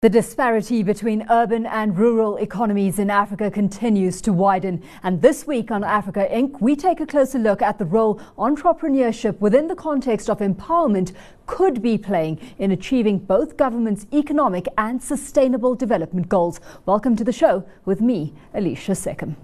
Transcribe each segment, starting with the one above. The disparity between urban and rural economies in Africa continues to widen, and this week on Africa Inc. we take a closer look at the role entrepreneurship within the context of empowerment could be playing in achieving both governments' economic and sustainable development goals. Welcome to the show with me, Alicia Sekem.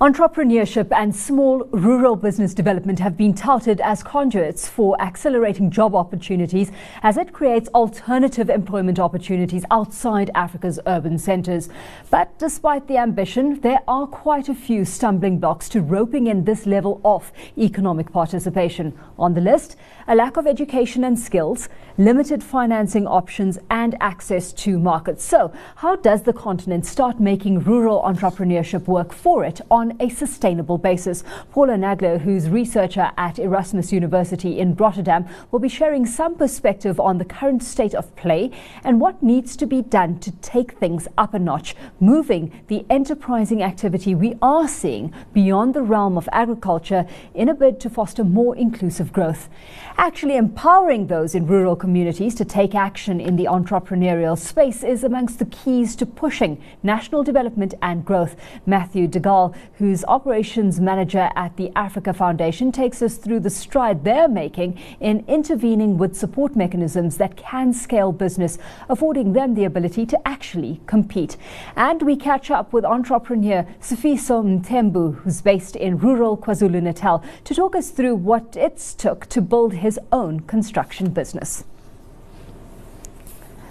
Entrepreneurship and small rural business development have been touted as conduits for accelerating job opportunities as it creates alternative employment opportunities outside Africa's urban centres. But despite the ambition, there are quite a few stumbling blocks to roping in this level of economic participation. On the list, a lack of education and skills, limited financing options and access to markets. So, how does the continent start making rural entrepreneurship work for it on a sustainable basis? Paula Nagler, who's researcher at Erasmus University in Rotterdam, will be sharing some perspective on the current state of play and what needs to be done to take things up a notch, moving the enterprising activity we are seeing beyond the realm of agriculture in a bid to foster more inclusive growth. Actually empowering those in rural communities to take action in the entrepreneurial space is amongst the keys to pushing national development and growth. Matthew De Gaulle, who's operations manager at the Africa Foundation, takes us through the stride they're making in intervening with support mechanisms that can scale business, affording them the ability to actually compete. And we catch up with entrepreneur Sibusiso Mthembu, who's based in rural KwaZulu-Natal, to talk us through what it took to build his own construction business.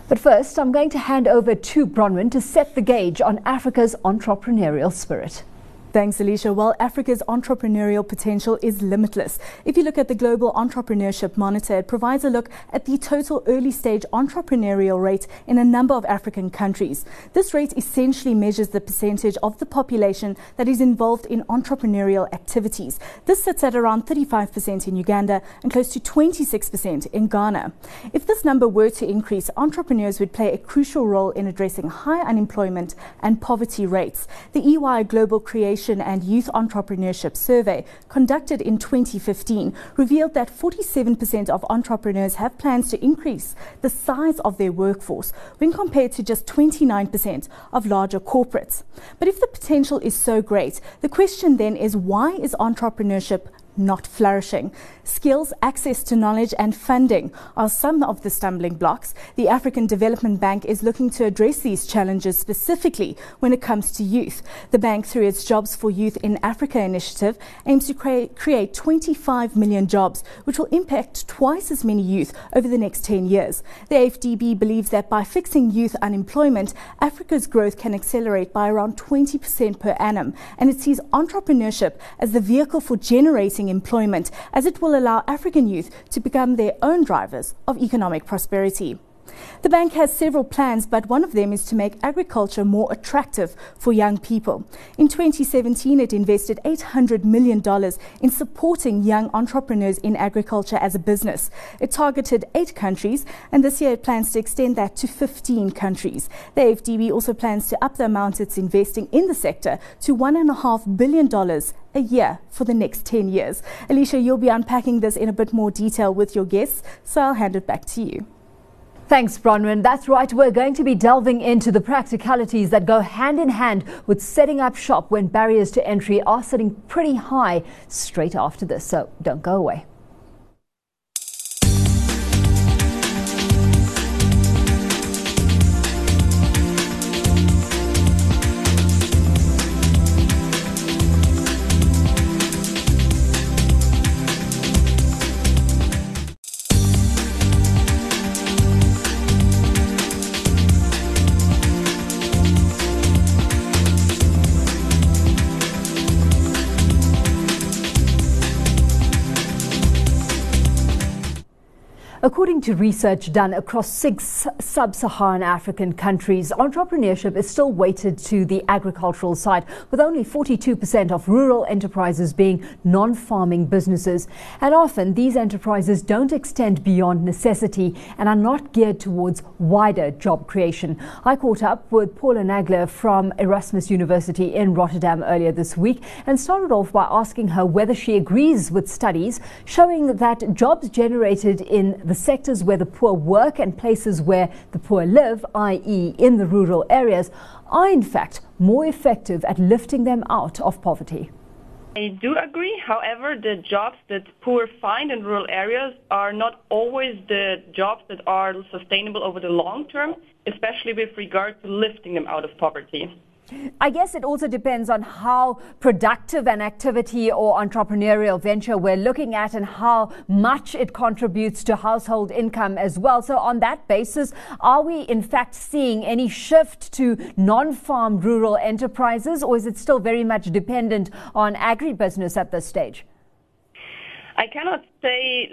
But first, I'm going to hand over to Bronwyn to set the gauge on Africa's entrepreneurial spirit. Thanks, Alicia. Well, Africa's entrepreneurial potential is limitless. If you look at the Global Entrepreneurship Monitor, it provides a look at the total early-stage entrepreneurial rate in a number of African countries. This rate essentially measures the percentage of the population that is involved in entrepreneurial activities. This sits at around 35% in Uganda and close to 26% in Ghana. If this number were to increase, entrepreneurs would play a crucial role in addressing high unemployment and poverty rates. The EY Global Creation and Youth Entrepreneurship Survey, conducted in 2015, revealed that 47% of entrepreneurs have plans to increase the size of their workforce when compared to just 29% of larger corporates. But if the potential is so great, the question then is, why is entrepreneurship not flourishing? Skills, access to knowledge and funding are some of the stumbling blocks. The African Development Bank is looking to address these challenges specifically when it comes to youth. The bank, through its Jobs for Youth in Africa initiative, aims to create 25 million jobs, which will impact twice as many youth over the next 10 years. The AFDB believes that by fixing youth unemployment, Africa's growth can accelerate by around 20% per annum, and it sees entrepreneurship as the vehicle for generating employment, as it will allow African youth to become their own drivers of economic prosperity. The bank has several plans, but one of them is to make agriculture more attractive for young people. In 2017, it invested $800 million in supporting young entrepreneurs in agriculture as a business. It targeted 8 countries, and this year it plans to extend that to 15 countries. The AFDB also plans to up the amount it's investing in the sector to $1.5 billion a year for the next 10 years. Alicia, you'll be unpacking this in a bit more detail with your guests, so I'll hand it back to you. Thanks, Bronwyn. That's right, we're going to be delving into the practicalities that go hand in hand with setting up shop when barriers to entry are sitting pretty high straight after this, so don't go away. According to research done across 6 sub-Saharan African countries, entrepreneurship is still weighted to the agricultural side, with only 42% of rural enterprises being non-farming businesses. And often these enterprises don't extend beyond necessity and are not geared towards wider job creation. I caught up with Paula Nagler from Erasmus University in Rotterdam earlier this week and started off by asking her whether she agrees with studies showing that jobs generated in the sectors where the poor work and places where the poor live, i.e. in the rural areas, are in fact more effective at lifting them out of poverty. I do agree. However, the jobs that poor find in rural areas are not always the jobs that are sustainable over the long term, especially with regard to lifting them out of poverty. I guess it also depends on how productive an activity or entrepreneurial venture we're looking at and how much it contributes to household income as well. So on that basis, are we in fact seeing any shift to non-farm rural enterprises, or is it still very much dependent on agribusiness at this stage? I cannot say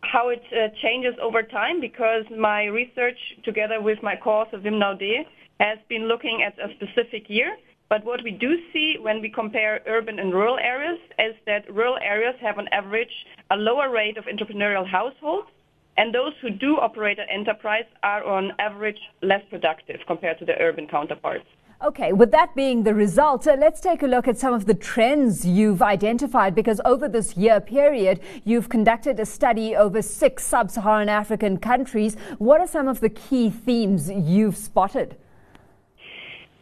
how it changes over time, because my research together with my co-author Wim Naudé has been looking at a specific year, but what we do see when we compare urban and rural areas is that rural areas have on average a lower rate of entrepreneurial households, and those who do operate an enterprise are on average less productive compared to their urban counterparts. Okay, with that being the result, let's take a look at some of the trends you've identified, because over this year period, you've conducted a study over 6 sub-Saharan African countries. What are some of the key themes you've spotted?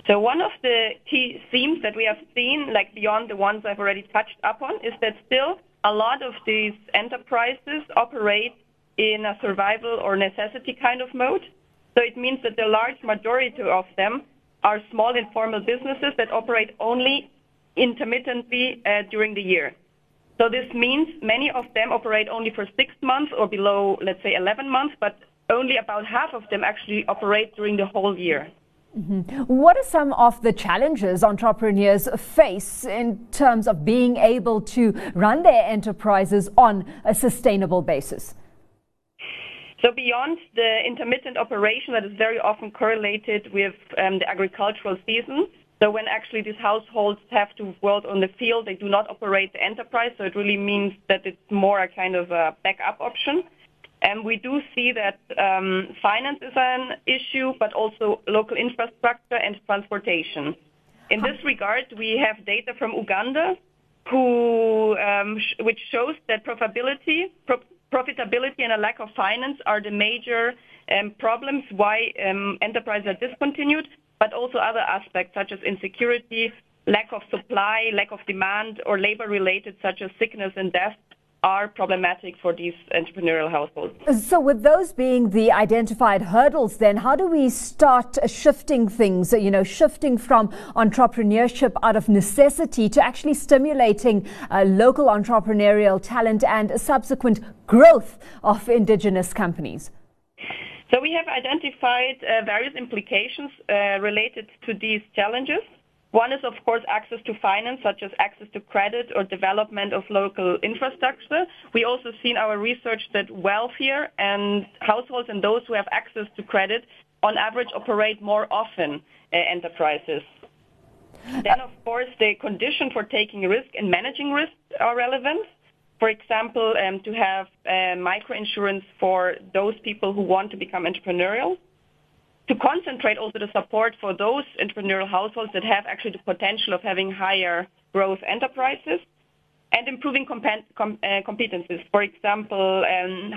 So one of the key themes that we have seen, like beyond the ones I've already touched upon, is that still a lot of these enterprises operate in a survival or necessity kind of mode. So it means that the large majority of them are small informal businesses that operate only intermittently during the year. So this means many of them operate only for 6 months or below, let's say 11 months, but only about half of them actually operate during the whole year. Mm-hmm. What are some of the challenges entrepreneurs face in terms of being able to run their enterprises on a sustainable basis? So beyond the intermittent operation that is very often correlated with the agricultural season, so when actually these households have to work on the field, they do not operate the enterprise, so it really means that it's more a kind of a backup option. And we do see that finance is an issue, but also local infrastructure and transportation. In this regard, we have data from Uganda, which shows that profitability and a lack of finance are the major problems why enterprises are discontinued, but also other aspects such as insecurity, lack of supply, lack of demand, or labor-related such as sickness and death, are problematic for these entrepreneurial households. So with those being the identified hurdles, then how do we start shifting things, shifting from entrepreneurship out of necessity to actually stimulating local entrepreneurial talent and subsequent growth of indigenous companies? So we have identified various implications related to these challenges. One is, of course, access to finance, such as access to credit or development of local infrastructure. We also see in our research that wealthier and households and those who have access to credit, on average, operate more often enterprises. Then, of course, the condition for taking risk and managing risk are relevant. For example, to have microinsurance for those people who want to become entrepreneurial. To concentrate also the support for those entrepreneurial households that have actually the potential of having higher growth enterprises, and improving competencies, for example,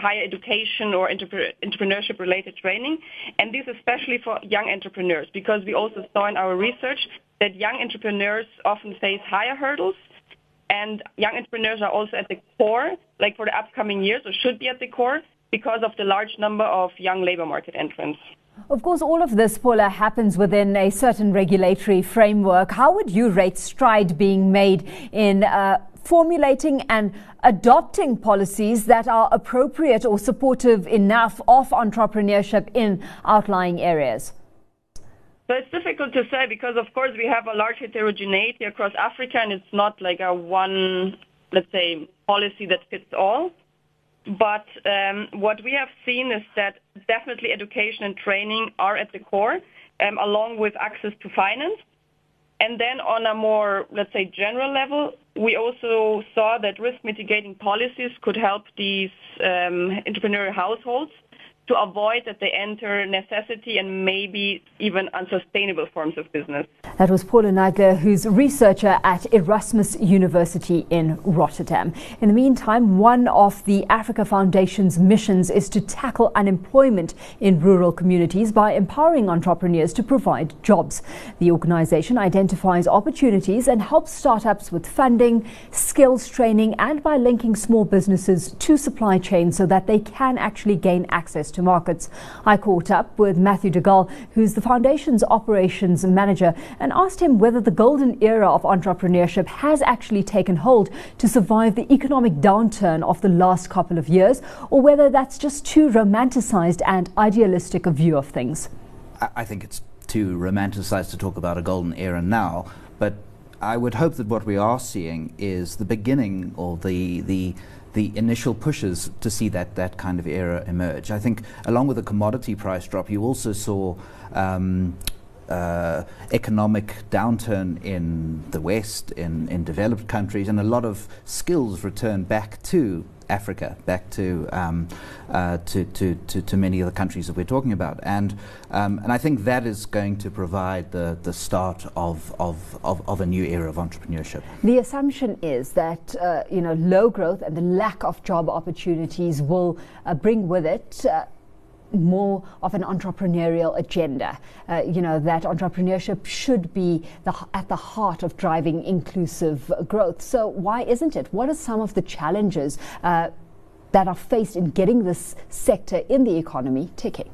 higher education or entrepreneurship-related training, and this especially for young entrepreneurs, because we also saw in our research that young entrepreneurs often face higher hurdles, and young entrepreneurs are also at the core, like for the upcoming years, or should be at the core, because of the large number of young labor market entrants. Of course, all of this, Paula, happens within a certain regulatory framework. How would you rate stride being made in formulating and adopting policies that are appropriate or supportive enough of entrepreneurship in outlying areas? So it's difficult to say, because, of course, we have a large heterogeneity across Africa, and it's not like a one, let's say, policy that fits all. But what we have seen is that definitely education and training are at the core, along with access to finance. And then on a more, let's say, general level, we also saw that risk mitigating policies could help these entrepreneurial households to avoid that they enter necessity and maybe even unsustainable forms of business. That was Paula Nagler, who's researcher at Erasmus University in Rotterdam. In the meantime, one of the Africa Foundation's missions is to tackle unemployment in rural communities by empowering entrepreneurs to provide jobs. The organization identifies opportunities and helps startups with funding, skills training, and by linking small businesses to supply chains so that they can actually gain access to markets. I caught up with Matthew De Gaulle, who's the foundation's operations manager, and asked him whether the golden era of entrepreneurship has actually taken hold to survive the economic downturn of the last couple of years, or whether that's just too romanticized and idealistic a view of things. I think it's too romanticized to talk about a golden era now, but I would hope that what we are seeing is the beginning or the initial pushes to see that kind of era emerge. I think along with the commodity price drop, you also saw economic downturn in the West, in developed countries, and a lot of skills returned back to Africa, back to many of the countries that we're talking about, and I think that is going to provide the start of a new era of entrepreneurship. The assumption is that low growth and the lack of job opportunities will bring with it more of an entrepreneurial agenda, that entrepreneurship should be at the heart of driving inclusive growth. So why isn't it? What are some of the challenges that are faced in getting this sector in the economy ticking?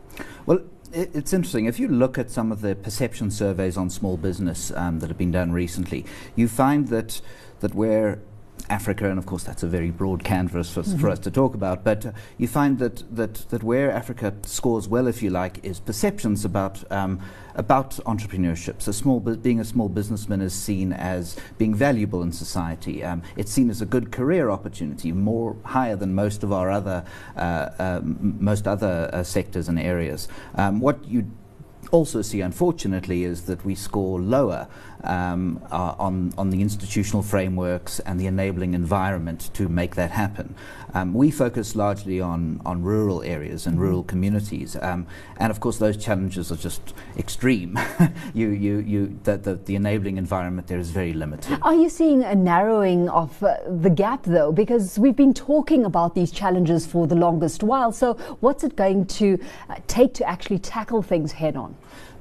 Well, it's interesting. If you look at some of the perception surveys on small business that have been done recently, you find that where Africa, and of course that's a very broad canvas for us to talk about, but you find that where Africa scores well, if you like, is perceptions about entrepreneurship. So being a small businessman is seen as being valuable in society. It's seen as a good career opportunity, higher than most of our other sectors and areas. What you also see, unfortunately, is that we score lower on the institutional frameworks and the enabling environment to make that happen. We focus largely on rural areas and rural communities, and of course those challenges are just extreme. The enabling environment there is very limited. Are you seeing a narrowing of the gap, though? Because we've been talking about these challenges for the longest while, so what's it going to take to actually tackle things head on?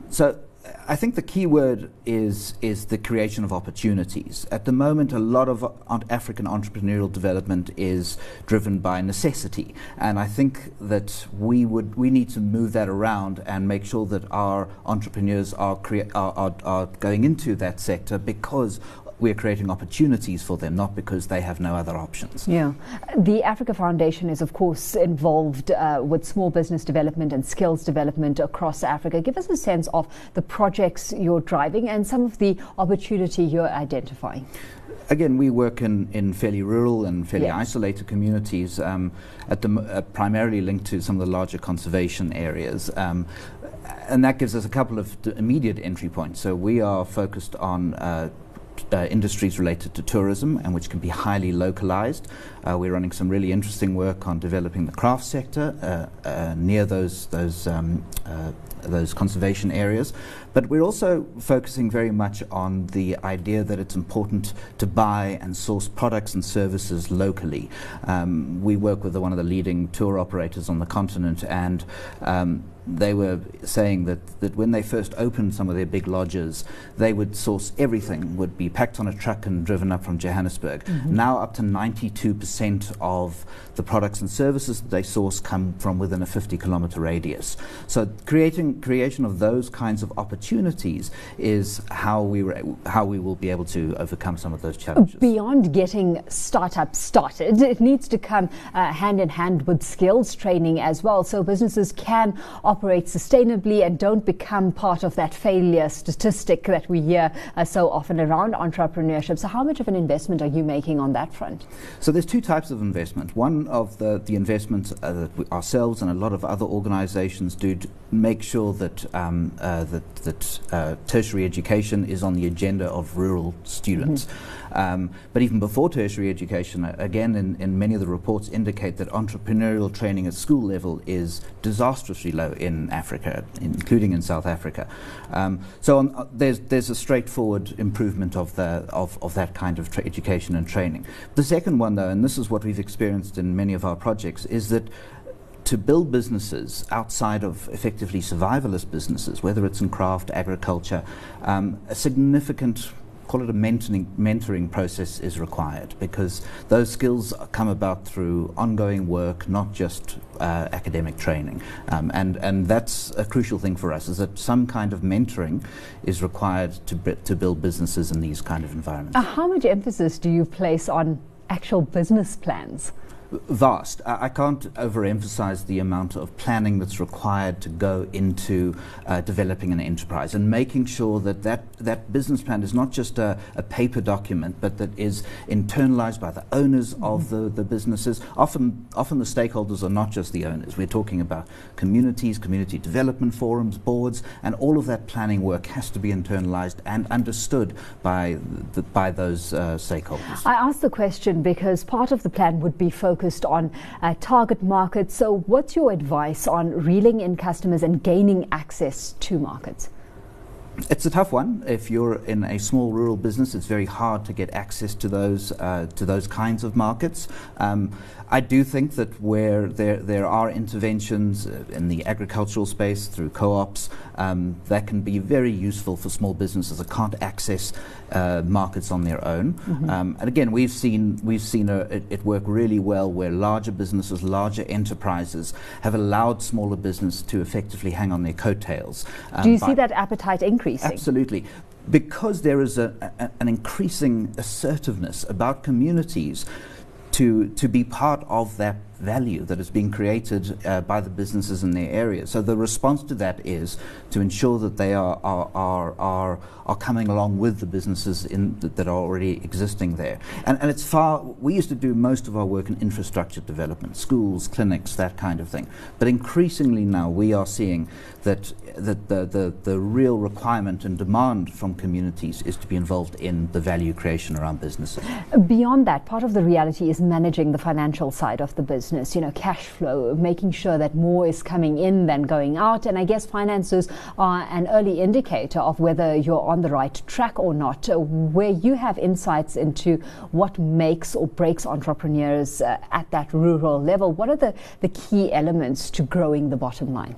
So I think the key word is the creation of opportunities. At the moment, a lot of African entrepreneurial development is driven by necessity, and I think that we need to move that around and make sure that our entrepreneurs are going into that sector because we're creating opportunities for them, not because they have no other options. Yeah. The Africa Foundation is, of course, involved with small business development and skills development across Africa. Give us a sense of the projects you're driving and some of the opportunity you're identifying. Again, we work in fairly rural and fairly isolated communities, primarily linked to some of the larger conservation areas. And that gives us a couple of immediate entry points. So we are focused on industries related to tourism and which can be highly localized. We're running some really interesting work on developing the craft sector near those conservation areas. But we're also focusing very much on the idea that it's important to buy and source products and services locally. We work with one of the leading tour operators on the continent, and they were saying that when they first opened some of their big lodges, they would source everything, would be packed on a truck and driven up from Johannesburg. Now up to 92% of the products and services that they source come from within a 50-kilometer radius. So creation of those kinds of opportunities is how we will be able to overcome some of those challenges. Beyond getting startups started, it needs to come hand in hand with skills training as well, so businesses can operate sustainably and don't become part of that failure statistic that we hear so often around entrepreneurship. So how much of an investment are you making on that front? So there's two types of investment. One of the investments that we ourselves and a lot of other organizations do to make sure that, tertiary education is on the agenda of rural students. Mm-hmm. But even before tertiary education, again, in many of the reports indicate that entrepreneurial training at school level is disastrously low in Africa, including in South Africa. So on, there's a straightforward improvement of that kind of education and training. The second one, though, and this is what we've experienced in many of our projects, is that to build businesses outside of effectively survivalist businesses, whether it's in craft, agriculture, a significant, call it a mentoring process, is required, because those skills come about through ongoing work, not just academic training. And that's a crucial thing for us, is that some kind of mentoring is required to build businesses in these kind of environments. How much emphasis do you place on actual business plans? Vast. I can't overemphasize the amount of planning that's required to go into developing an enterprise and making sure that that business plan is not just a paper document, but that is internalized by the owners of the businesses. Often the stakeholders are not just the owners. We're talking about communities, community development forums, boards, and all of that planning work has to be internalized and understood by those stakeholders. I asked the question because part of the plan would be focused on target markets. So what's your advice on reeling in customers and gaining access to markets? It's a tough one. If you're in a small rural business, it's very hard to get access to those kinds of markets. I do think that where there are interventions in the agricultural space through co-ops, that can be very useful for small businesses that can't access markets on their own. Mm-hmm. And again, we've seen it work really well where larger businesses, larger enterprises have allowed smaller business to effectively hang on their coattails. Do you see that appetite increase? Absolutely. Because there is an increasing assertiveness about communities to be part of that value that is being created by the businesses in their area. So the response to that is to ensure that they are coming along with the businesses that are already existing there. And it's far, we used to do most of our work in infrastructure development, schools, clinics, that kind of thing. But increasingly now we are seeing that the real requirement and demand from communities is to be involved in the value creation around businesses. Beyond that, part of the reality is managing the financial side of the business. You know, cash flow, making sure that more is coming in than going out. And I guess finances are an early indicator of whether you're on the right track or not, where you have insights into what makes or breaks entrepreneurs at that rural level. What are the key elements to growing the bottom line?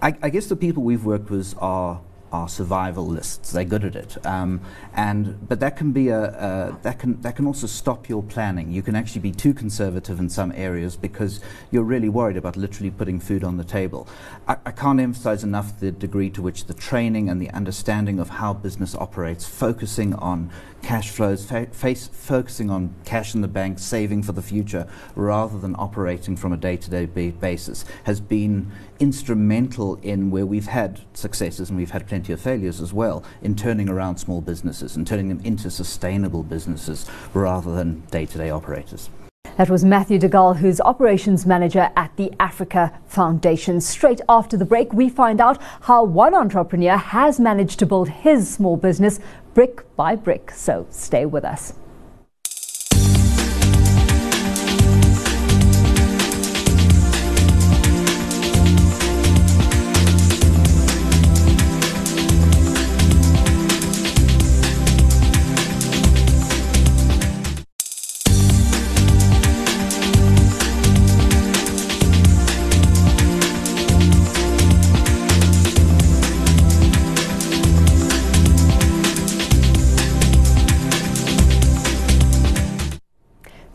I guess the people we've worked with are survivalists. They're good at it, but that can be that can also stop your planning. You can actually be too conservative in some areas because you're really worried about literally putting food on the table. I can't emphasize enough the degree to which the training and the understanding of how business operates, focusing on cash flows, focusing on cash in the bank, saving for the future, rather than operating from a day-to-day basis, has been instrumental in where we've had successes and we've had plenty of failures as well in turning around small businesses and turning them into sustainable businesses rather than day-to-day operators. That was Matthew De Gaulle, who's operations manager at the Africa Foundation. Straight after the break, we find out how one entrepreneur has managed to build his small business brick by brick. So stay with us.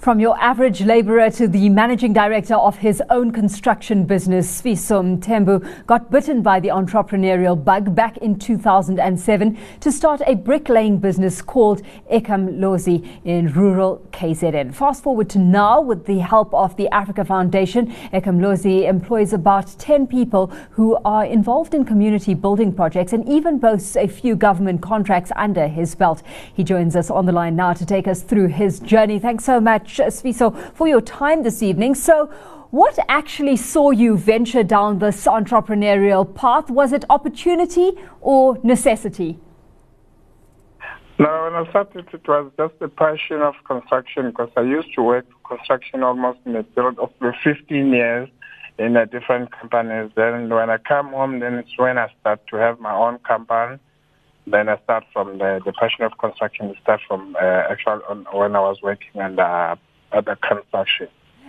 From your average labourer to the managing director of his own construction business, Sibusiso Mthembu got bitten by the entrepreneurial bug back in 2007 to start a bricklaying business called Ekam Lozi in rural KZN. Fast forward to now, with the help of the Africa Foundation, Ekam Lozi employs about 10 people who are involved in community building projects and even boasts a few government contracts under his belt. He joins us on the line now to take us through his journey. Thanks so much, Sibusiso, for your time this evening. So what actually saw you venture down this entrepreneurial path? Was it opportunity or necessity? No, when I started, it was just the passion of construction, because I used to work construction almost in a period of 15 years in different companies. Then when I come home, then it's when I start to have my own company. Then I start from the passion of construction. I start from when I was working under construction.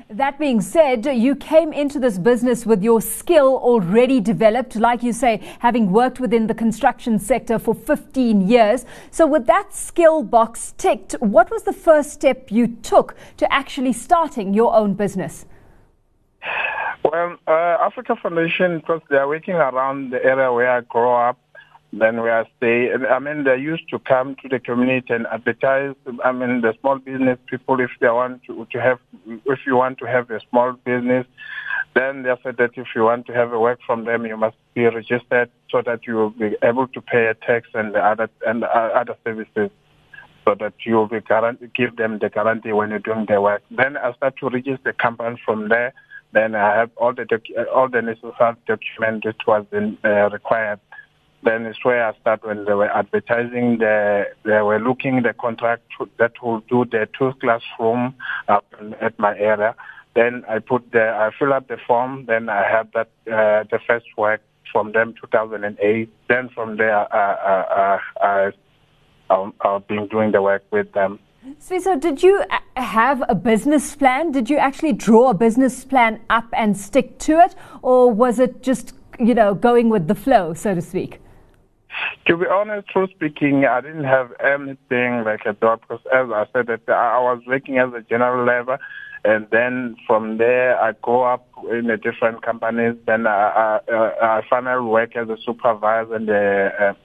That being said, you came into this business with your skill already developed, like you say, having worked within the construction sector for 15 years. So with that skill box ticked, what was the first step you took to actually starting your own business? Well, Africa Foundation, because they are working around the area where I grew up, then where I stay. I mean, they used to come to the community and advertise. I mean, the small business people, if they want if you want to have a small business, then they said that if you want to have a work from them, you must be registered so that you will be able to pay a tax and the other services, so that you will be give them the guarantee when you're doing their work. Then I start to register the company from there. Then I have all the necessary documents that was required. Then it's where I start when they were advertising. They were looking the contract that will do the 2 classroom up at my area. Then I fill up the form. Then I have that the first work from them, 2008. Then from there, I've been doing the work with them. So did you have a business plan? Did you actually draw a business plan up and stick to it, or was it just going with the flow, so to speak? To be honest, truth speaking, I didn't have anything like a job, because as I said, that I was working as a general labor, and then from there I go up in the different companies. Then I finally work as a supervisor and a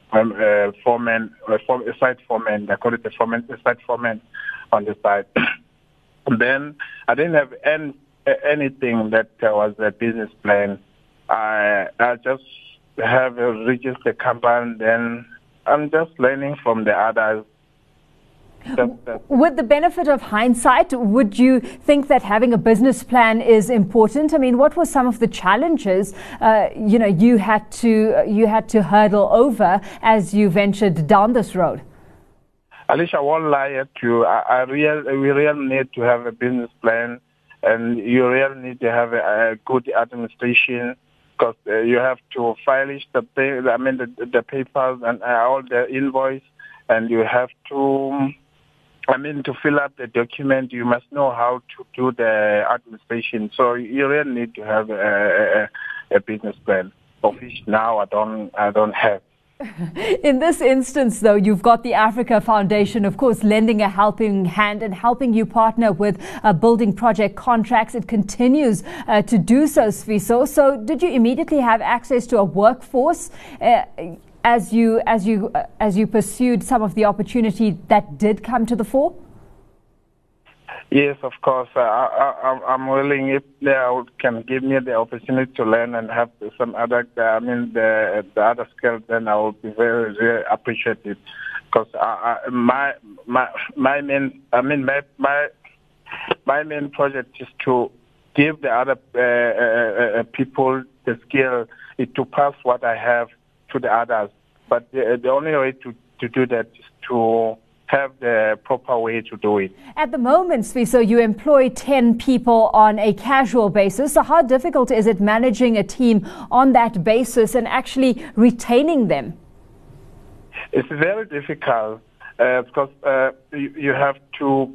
foreman, a site foreman. They call it the foreman, a site foreman on the side. Then I didn't have anything that was a business plan. I just have a registered company, then I'm just learning from the others. With the benefit of hindsight, would you think that having a business plan is important? I mean, what were some of the challenges you had to hurdle over as you ventured down this road? Alicia, I won't lie to you. We really need to have a business plan, and you really need to have a good administration, because you have to file the papers and all the invoice, and you have to, to fill up the document. You must know how to do the administration. So you really need to have a business plan, of which now I don't have. In this instance, though, you've got the Africa Foundation, of course, lending a helping hand and helping you partner with building project contracts. It continues to do so, Sibusiso. So did you immediately have access to a workforce as you pursued some of the opportunity that did come to the fore? Yes, of course. I'm willing, if they can give me the opportunity to learn and have some other, the other skills, then I will be very, very appreciative. Because my main project is to give the other people the skill to pass what I have to the others. But the only way to do that is to have the proper way to do it. At the moment, Sibusiso, you employ 10 people on a casual basis. So how difficult is it managing a team on that basis and actually retaining them? It's very difficult because you have to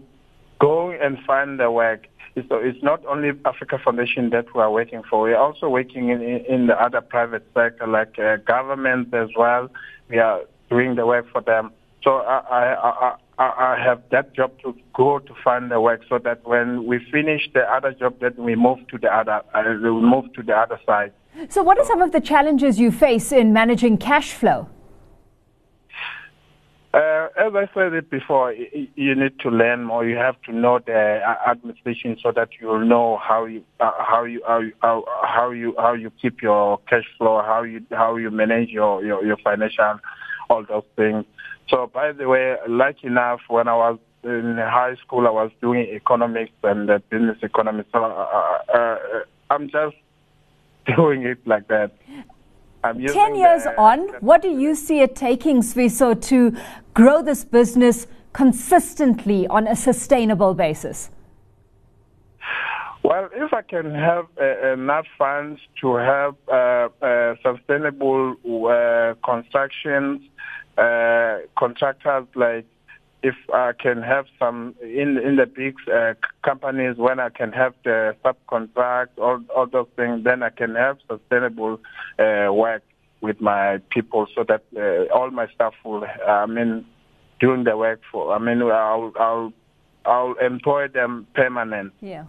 go and find the work. So it's not only Africa Foundation that we are working for. We are also working in the other private sector, like government as well. We are doing the work for them. So I, I, I have that job to go to find the work, so that when we finish the other job, that we move to the other side. So what are some of the challenges you face in managing cash flow? As I said it before, you need to learn more. You have to know the administration, so that you will know how you keep your cash flow, how you manage your financial, all those things. So, by the way, lucky enough, when I was in high school, I was doing economics and business economics. So, I'm just doing it like that. 10 years on, what do you see it taking, Sibusiso, to grow this business consistently on a sustainable basis? Well, if I can have enough funds to have sustainable constructions, contractors, like if I can have some in the big companies, when I can have the subcontract, all those things, then I can have sustainable work with my people, so that all my staff will, doing the work for. I'll employ them permanent. Yeah.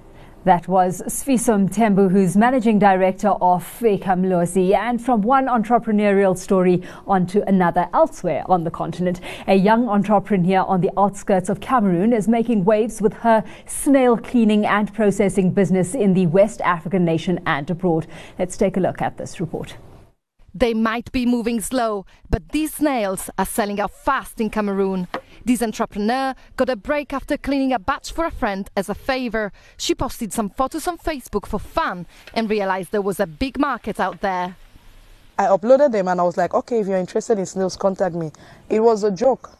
That was Sibusiso Mthembu, who's Managing Director of Ekam Lozi. And from one entrepreneurial story onto another elsewhere on the continent. A young entrepreneur on the outskirts of Cameroon is making waves with her snail cleaning and processing business in the West African nation and abroad. Let's take a look at this report. They might be moving slow, but these snails are selling out fast in Cameroon. This entrepreneur got a break after cleaning a batch for a friend as a favor. She posted some photos on Facebook for fun and realized there was a big market out there. I uploaded them and I was like, okay, if you're interested in snails, contact me. It was a joke.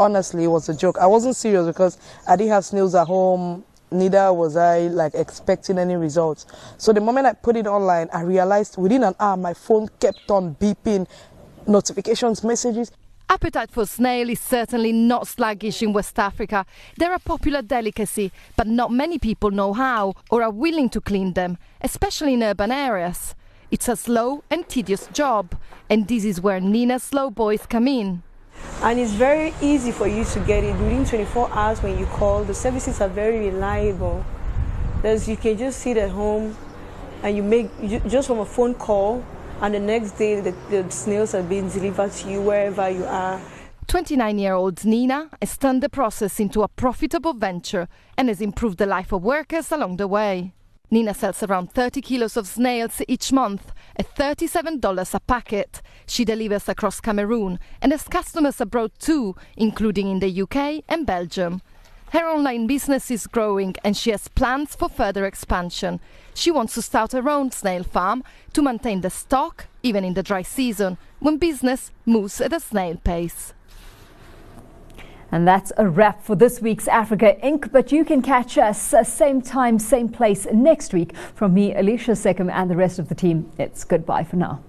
Honestly, it was a joke. I wasn't serious because I didn't have snails at home. Neither was I expecting any results. So the moment I put it online, I realized within an hour, my phone kept on beeping, notifications, messages. Appetite for snail is certainly not sluggish in West Africa. They're a popular delicacy, but not many people know how or are willing to clean them, especially in urban areas. It's a slow and tedious job, and this is where Nina Slow Boys come in. And it's very easy for you to get it within 24 hours when you call. The services are very reliable. You can just sit at home and just from a phone call, and the next day the snails are being delivered to you wherever you are. 29-year-old Nina has turned the process into a profitable venture and has improved the life of workers along the way. Nina sells around 30 kilos of snails each month at $37 a packet. She delivers across Cameroon and has customers abroad too, including in the UK and Belgium. Her online business is growing and she has plans for further expansion. She wants to start her own snail farm to maintain the stock, even in the dry season, when business moves at a snail pace. And that's a wrap for this week's Africa Inc. But you can catch us same time, same place next week. From me, Alicia Sekem, and the rest of the team, it's goodbye for now.